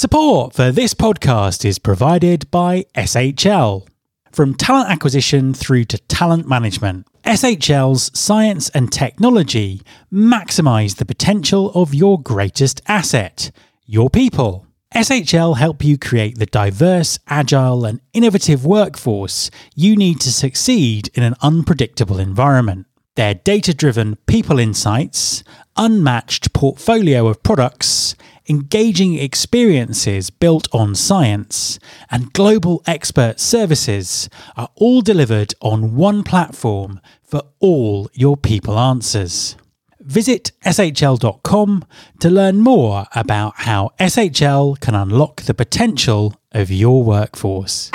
Support for this podcast is provided by SHL. From talent acquisition through to talent management, SHL's science and technology maximize the potential of your greatest asset, your people. SHL help you create the diverse, agile, and innovative workforce you need to succeed in an unpredictable environment. Their data-driven people insights, unmatched portfolio of products, engaging experiences built on science, and global expert services are all delivered on one platform for all your people answers. Visit shl.com to learn more about how SHL can unlock the potential of your workforce.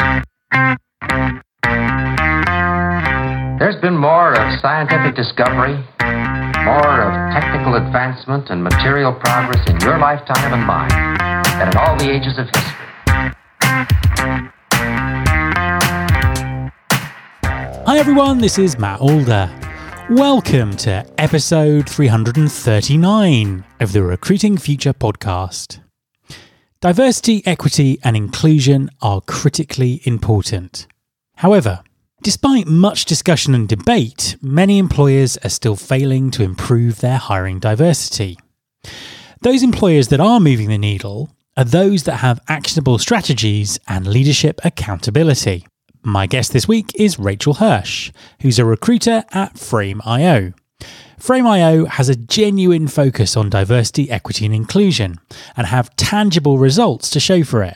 There's been more of scientific discovery, more of technical advancement and material progress in your lifetime and mine than in all the ages of history. Hi everyone, this is Matt Alder. Welcome to episode 339 of the Recruiting Future podcast. Diversity, equity, and inclusion are critically important. However, despite much discussion and debate, many employers are still failing to improve their hiring diversity. Those employers that are moving the needle are those that have actionable strategies and leadership accountability. My guest this week is Rachel Hirsch, who's a recruiter at Frame.io. Frame.io has a genuine focus on diversity, equity and inclusion and have tangible results to show for it.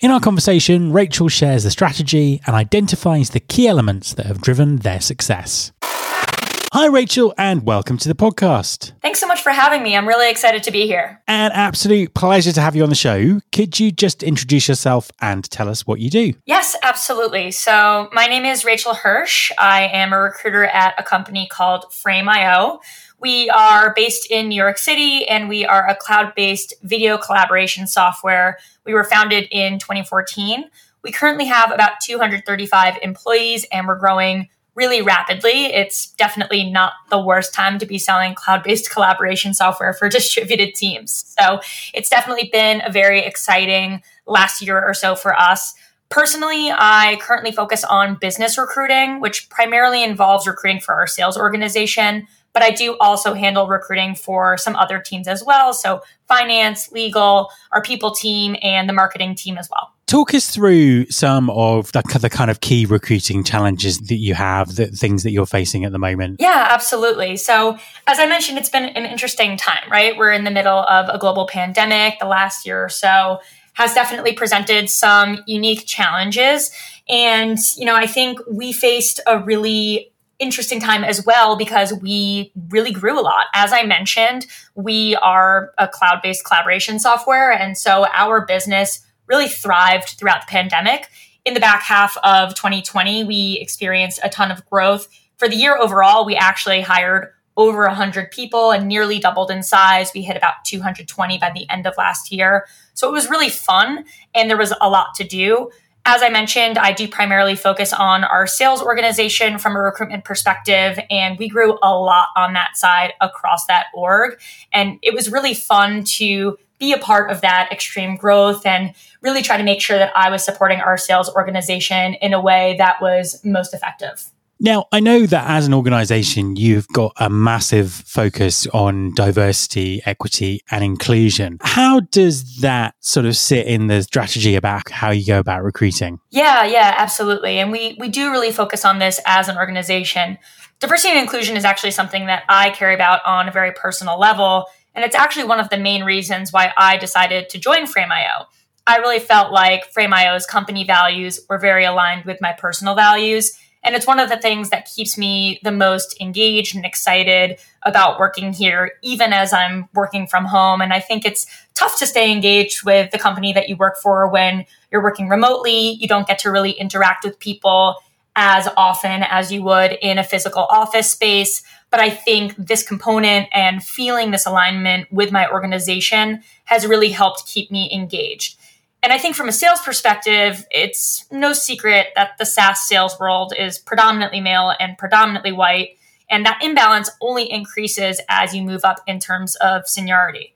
In our conversation, Rachel shares the strategy and identifies the key elements that have driven their success. Hi, Rachel, and welcome to the podcast. Thanks so much for having me. I'm really excited to be here. An absolute pleasure to have you on the show. Could you just introduce yourself and tell us what you do? Yes, absolutely. So my name is Rachel Hirsch. I am a recruiter at a company called Frame.io. We are based in New York City, and we are a cloud-based video collaboration software. We were founded in 2014. We currently have about 235 employees, and we're growing really rapidly. It's definitely not the worst time to be selling cloud-based collaboration software for distributed teams. So it's definitely been a very exciting last year or so for us. Personally, I currently focus on business recruiting, which primarily involves recruiting for our sales organization, but I do also handle recruiting for some other teams as well. So finance, legal, our people team, and the marketing team as well. Talk us through some of the kind of key recruiting challenges that you have, the things that you're facing at the moment. Yeah, absolutely. So as I mentioned, it's been an interesting time, right? We're in the middle of a global pandemic. The last year or so has definitely presented some unique challenges. And, you know, I think we faced a really interesting time as well because we really grew a lot. As I mentioned, we are a cloud-based collaboration software. And so our business really thrived throughout the pandemic. In the back half of 2020, we experienced a ton of growth. For the year overall, we actually hired over 100 people and nearly doubled in size. We hit about 220 by the end of last year. So it was really fun and there was a lot to do. As I mentioned, I do primarily focus on our sales organization from a recruitment perspective, and we grew a lot on that side across that org. And it was really fun to be a part of that extreme growth and really try to make sure that I was supporting our sales organization in a way that was most effective. Now, I know that as an organization, you've got a massive focus on diversity, equity, and inclusion. How does that sort of sit in the strategy about how you go about recruiting? Yeah, absolutely. And we do really focus on this as an organization. Diversity and inclusion is actually something that I care about on a very personal level. And it's actually one of the main reasons why I decided to join Frame.io. I really felt like Frame.io's company values were very aligned with my personal values. And it's one of the things that keeps me the most engaged and excited about working here, even as I'm working from home. And I think it's tough to stay engaged with the company that you work for when you're working remotely. You don't get to really interact with people as often as you would in a physical office space. But I think this component and feeling this alignment with my organization has really helped keep me engaged. And I think from a sales perspective, it's no secret that the SaaS sales world is predominantly male and predominantly white. And that imbalance only increases as you move up in terms of seniority.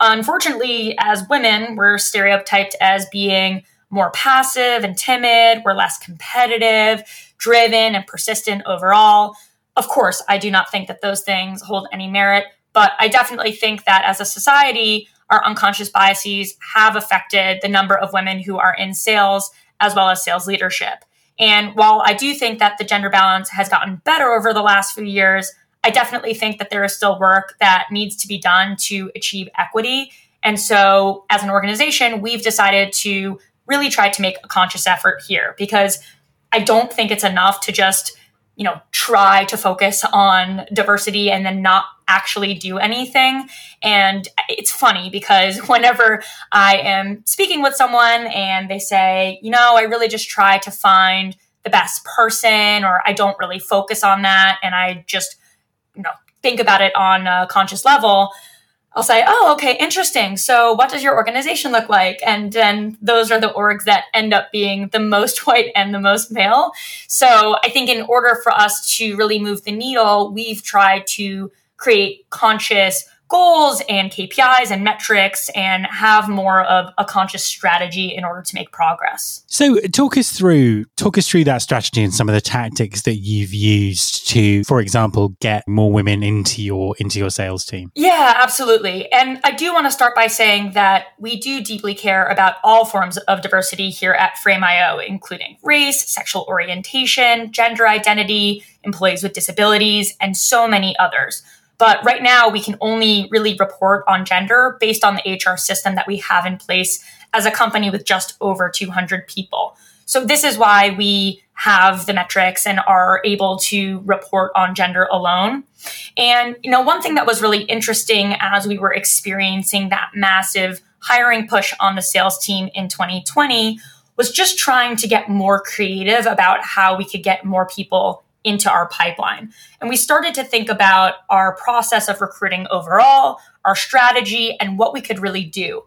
Unfortunately, as women, we're stereotyped as being more passive and timid. We're less competitive, driven, and persistent overall. Of course, I do not think that those things hold any merit, but I definitely think that as a society, our unconscious biases have affected the number of women who are in sales as well as sales leadership. And while I do think that the gender balance has gotten better over the last few years, I definitely think that there is still work that needs to be done to achieve equity. And so as an organization, we've decided to really try to make a conscious effort here, because I don't think it's enough to just, try to focus on diversity and then not actually do anything. And it's funny because whenever I am speaking with someone and they say, I really just try to find the best person, or I don't really focus on that, and I just, think about it on a conscious level, I'll say, oh, okay, interesting. So what does your organization look like? And then those are the orgs that end up being the most white and the most male. So I think in order for us to really move the needle, we've tried to create conscious goals and KPIs and metrics and have more of a conscious strategy in order to make progress. So talk us through that strategy and some of the tactics that you've used to, for example, get more women into your sales team. Yeah, absolutely. And I do want to start by saying that we do deeply care about all forms of diversity here at Frame.io, including race, sexual orientation, gender identity, employees with disabilities, and so many others. But right now, we can only really report on gender based on the HR system that we have in place as a company with just over 200 people. So this is why we have the metrics and are able to report on gender alone. And, one thing that was really interesting as we were experiencing that massive hiring push on the sales team in 2020 was just trying to get more creative about how we could get more people into our pipeline. And we started to think about our process of recruiting overall, our strategy, and what we could really do.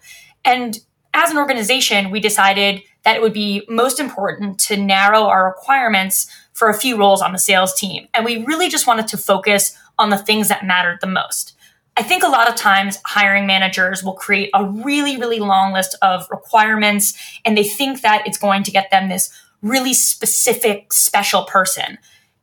And as an organization, we decided that it would be most important to narrow our requirements for a few roles on the sales team. And we really just wanted to focus on the things that mattered the most. I think a lot of times hiring managers will create a really, really long list of requirements, and they think that it's going to get them this really specific, special person.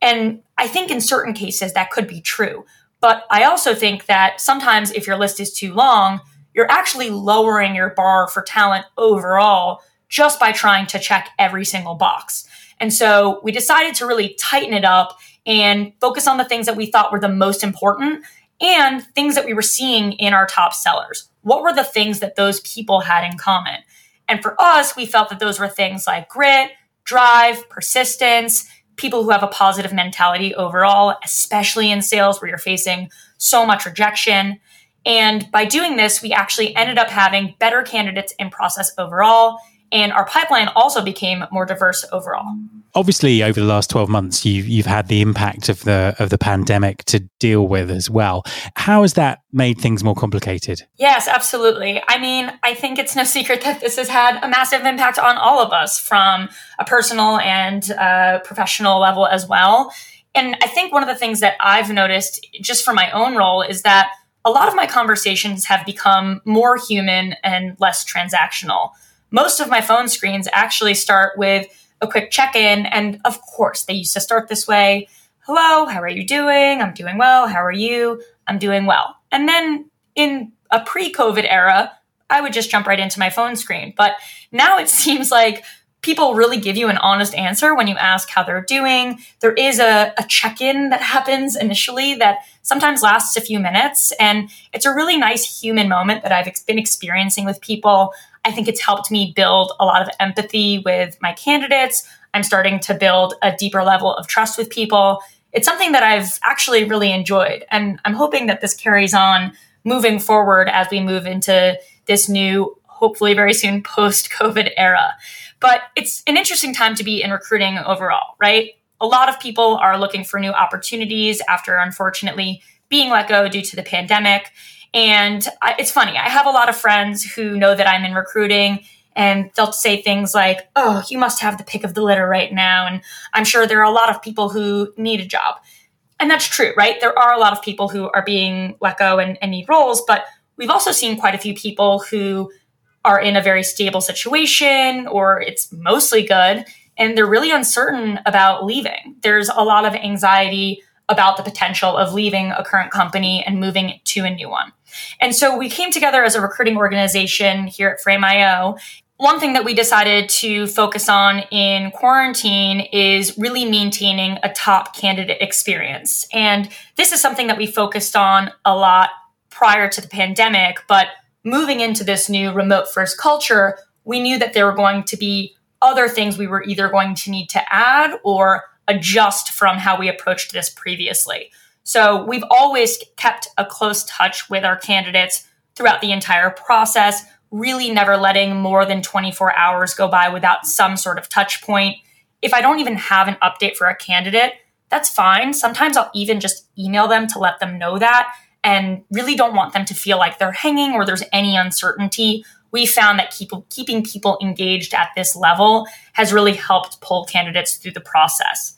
And I think in certain cases that could be true. But I also think that sometimes if your list is too long, you're actually lowering your bar for talent overall just by trying to check every single box. And so we decided to really tighten it up and focus on the things that we thought were the most important and things that we were seeing in our top sellers. What were the things that those people had in common? And for us, we felt that those were things like grit, drive, persistence, people who have a positive mentality overall, especially in sales where you're facing so much rejection. And by doing this, we actually ended up having better candidates in process overall. And our pipeline also became more diverse overall. Obviously, over the last 12 months, you've had the impact of the pandemic to deal with as well. How has that made things more complicated? Yes, absolutely. I mean, I think it's no secret that this has had a massive impact on all of us from a personal and professional level as well. And I think one of the things that I've noticed just for my own role is that a lot of my conversations have become more human and less transactional. Most of my phone screens actually start with a quick check-in. And of course, they used to start this way. Hello, how are you doing? I'm doing well. How are you? I'm doing well. And then in a pre-COVID era, I would just jump right into my phone screen. But now it seems like people really give you an honest answer when you ask how they're doing. There is a check-in that happens initially that sometimes lasts a few minutes. And it's a really nice human moment that I've been experiencing with people. I think it's helped me build a lot of empathy with my candidates. I'm starting to build a deeper level of trust with people. It's something that I've actually really enjoyed. And I'm hoping that this carries on moving forward as we move into this new, hopefully very soon, post-COVID era. But it's an interesting time to be in recruiting overall, right? A lot of people are looking for new opportunities after, unfortunately, being let go due to the pandemic. And it's funny, I have a lot of friends who know that I'm in recruiting and they'll say things like, oh, you must have the pick of the litter right now. And I'm sure there are a lot of people who need a job. And that's true, right? There are a lot of people who are being let go and need roles. But We've also seen quite a few people who are in a very stable situation, or it's mostly good, and they're really uncertain about leaving. There's a lot of anxiety about the potential of leaving a current company and moving to a new one. And so we came together as a recruiting organization here at Frame.io. One thing that we decided to focus on in quarantine is really maintaining a top candidate experience. And this is something that we focused on a lot prior to the pandemic, but moving into this new remote first culture, we knew that there were going to be other things we were either going to need to add or adjust from how we approached this previously. So we've always kept a close touch with our candidates throughout the entire process, really never letting more than 24 hours go by without some sort of touch point. If I don't even have an update for a candidate, that's fine. Sometimes I'll even just email them to let them know that, and really don't want them to feel like they're hanging or there's any uncertainty. We found that keeping people engaged at this level has really helped pull candidates through the process.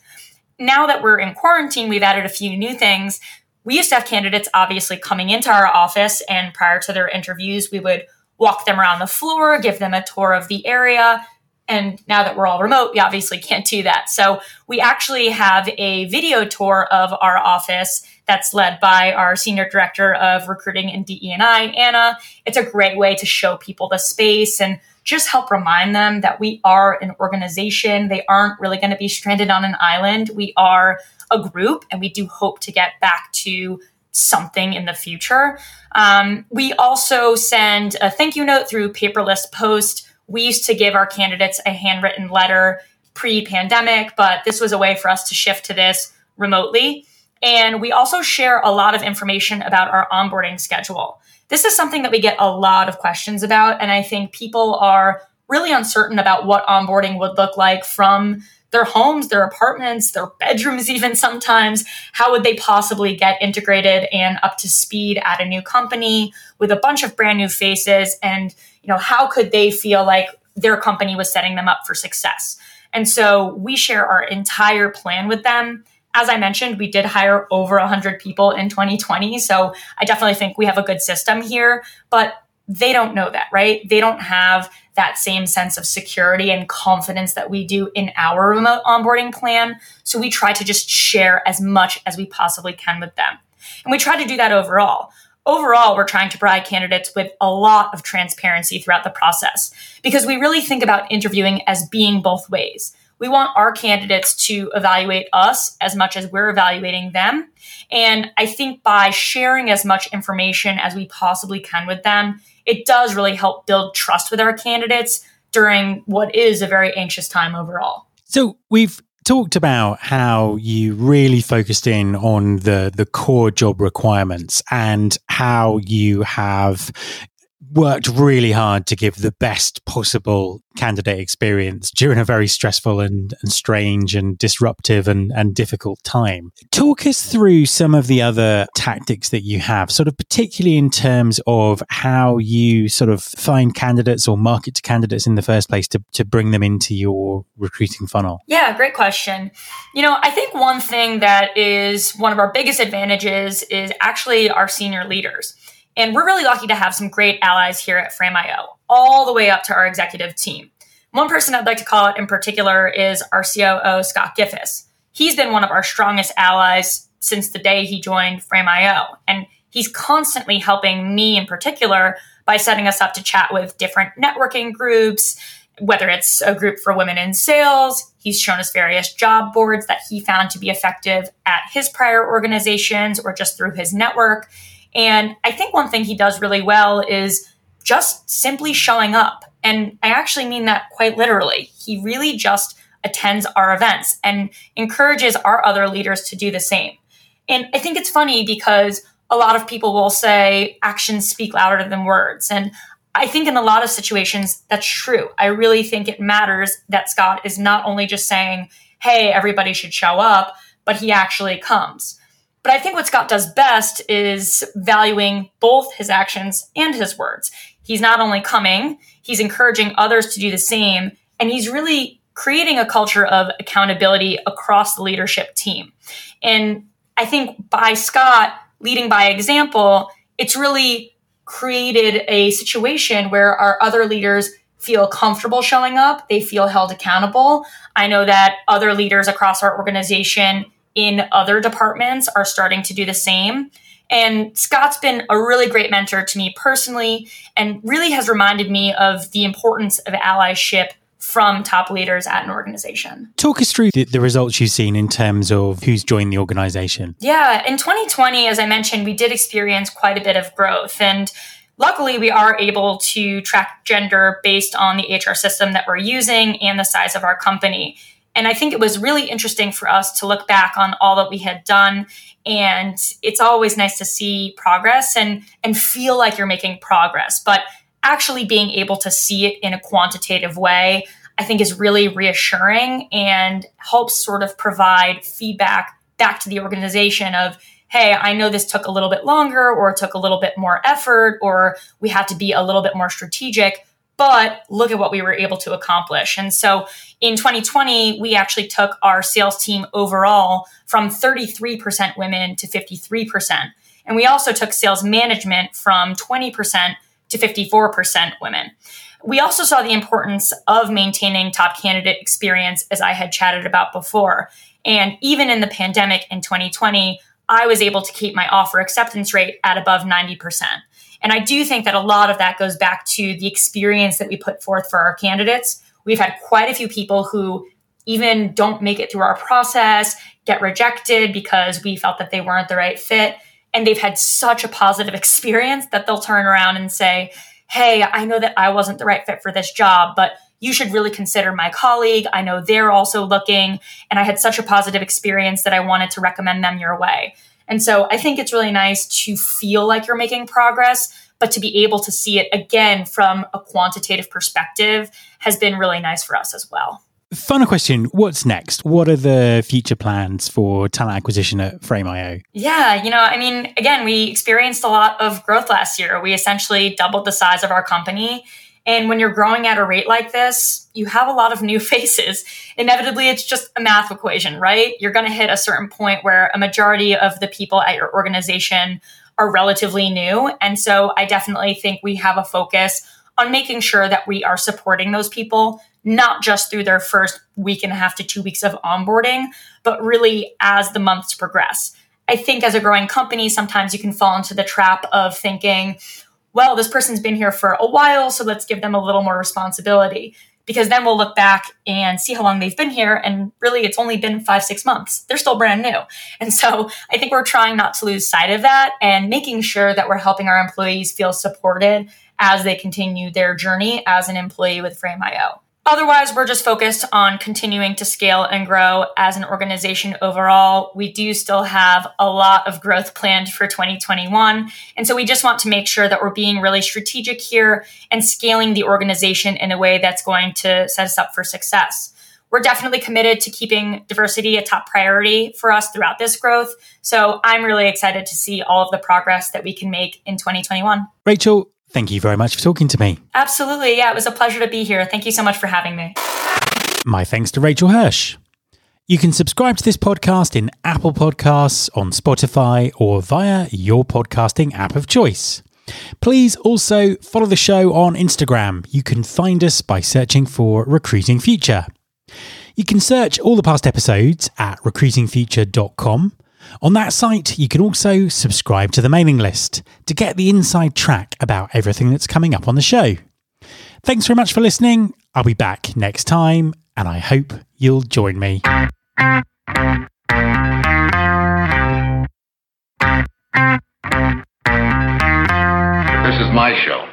Now that we're in quarantine, we've added a few new things. We used to have candidates obviously coming into our office, and prior to their interviews, we would walk them around the floor, give them a tour of the area. And now that we're all remote, we obviously can't do that. So we actually have a video tour of our office that's led by our Senior Director of Recruiting and DE&I, Anna. It's a great way to show people the space and just help remind them that we are an organization. They aren't really going to be stranded on an island. We are a group, and we do hope to get back to something in the future. We also send a thank you note through Paperless Post. We used to give our candidates a handwritten letter pre-pandemic, but this was a way for us to shift to this remotely. And we also share a lot of information about our onboarding schedule. This is something that we get a lot of questions about, and I think people are really uncertain about what onboarding would look like from their homes, their apartments, their bedrooms even sometimes. How would they possibly get integrated and up to speed at a new company with a bunch of brand new faces? And how could they feel like their company was setting them up for success? And so we share our entire plan with them. As I mentioned, we did hire over 100 people in 2020. So I definitely think we have a good system here, but they don't know that, right? They don't have that same sense of security and confidence that we do in our remote onboarding plan. So we try to just share as much as we possibly can with them. And we try to do that overall. Overall, we're trying to provide candidates with a lot of transparency throughout the process, because we really think about interviewing as being both ways. We want our candidates to evaluate us as much as we're evaluating them. And I think by sharing as much information as we possibly can with them, it does really help build trust with our candidates during what is a very anxious time overall. So we've talked about how you really focused in on the core job requirements and how you have worked really hard to give the best possible candidate experience during a very stressful and strange and disruptive and difficult time. Talk us through some of the other tactics that you have, sort of particularly in terms of how you sort of find candidates or market to candidates in the first place to bring them into your recruiting funnel. Yeah, great question. I think one thing that is one of our biggest advantages is actually our senior leaders. And we're really lucky to have some great allies here at Frame.io, all the way up to our executive team. One person I'd like to call out in particular is our COO, Scott Giffis. He's been one of our strongest allies since the day he joined Frame.io. And he's constantly helping me in particular by setting us up to chat with different networking groups, whether it's a group for women in sales. He's shown us various job boards that he found to be effective at his prior organizations or just through his network. And I think one thing he does really well is just simply showing up. And I actually mean that quite literally. He really just attends our events and encourages our other leaders to do the same. And I think it's funny because a lot of people will say actions speak louder than words. And I think in a lot of situations, that's true. I really think it matters that Scott is not only just saying, hey, everybody should show up, but he actually comes. But I think what Scott does best is valuing both his actions and his words. He's not only coming, he's encouraging others to do the same, and he's really creating a culture of accountability across the leadership team. And I think by Scott leading by example, it's really created a situation where our other leaders feel comfortable showing up. They feel held accountable. I know that other leaders across our organization in other departments are starting to do the same. And Scott's been a really great mentor to me personally and really has reminded me of the importance of allyship from top leaders at an organization. Talk us through the results you've seen in terms of who's joined the organization. Yeah, in 2020, as I mentioned, we did experience quite a bit of growth. And luckily, we are able to track gender based on the HR system that we're using and the size of our company. And I think it was really interesting for us to look back on all that we had done. And it's always nice to see progress and feel like you're making progress. But actually being able to see it in a quantitative way, I think is really reassuring and helps sort of provide feedback back to the organization of, hey, I know this took a little bit longer, or it took a little bit more effort, or we had to be a little bit more strategic, but look at what we were able to accomplish. And so in 2020, we actually took our sales team overall from 33% women to 53%. And we also took sales management from 20% to 54% women. We also saw the importance of maintaining top candidate experience, as I had chatted about before. And even in the pandemic in 2020, I was able to keep my offer acceptance rate at above 90%. And I do think that a lot of that goes back to the experience that we put forth for our candidates. We've had quite a few people who even don't make it through our process, get rejected because we felt that they weren't the right fit. And they've had such a positive experience that they'll turn around and say, hey, I know that I wasn't the right fit for this job, but you should really consider my colleague. I know they're also looking, and I had such a positive experience that I wanted to recommend them your way. And so I think it's really nice to feel like you're making progress, but to be able to see it again from a quantitative perspective has been really nice for us as well. Final question. What's next? What are the future plans for talent acquisition at Frame.io? Yeah, again, we experienced a lot of growth last year. We essentially doubled the size of our company. And when you're growing at a rate like this, you have a lot of new faces. Inevitably, it's just a math equation, right? You're going to hit a certain point where a majority of the people at your organization are relatively new. And so I definitely think we have a focus on making sure that we are supporting those people, not just through their first week and a half to 2 weeks of onboarding, but really as the months progress. I think as a growing company, sometimes you can fall into the trap of thinking, well, this person's been here for a while, so let's give them a little more responsibility, because then we'll look back and see how long they've been here. And really, it's only been 5-6 months. They're still brand new. And so I think we're trying not to lose sight of that and making sure that we're helping our employees feel supported as they continue their journey as an employee with Frame.io. Otherwise, we're just focused on continuing to scale and grow as an organization overall. We do still have a lot of growth planned for 2021. And so we just want to make sure that we're being really strategic here and scaling the organization in a way that's going to set us up for success. We're definitely committed to keeping diversity a top priority for us throughout this growth. So I'm really excited to see all of the progress that we can make in 2021. Rachel, thank you very much for talking to me. Absolutely. Yeah, it was a pleasure to be here. Thank you so much for having me. My thanks to Rachel Hirsch. You can subscribe to this podcast in Apple Podcasts, on Spotify, or via your podcasting app of choice. Please also follow the show on Instagram. You can find us by searching for Recruiting Future. You can search all the past episodes at recruitingfuture.com. On that site, you can also subscribe to the mailing list to get the inside track about everything that's coming up on the show. Thanks very much for listening. I'll be back next time, and I hope you'll join me. This is my show.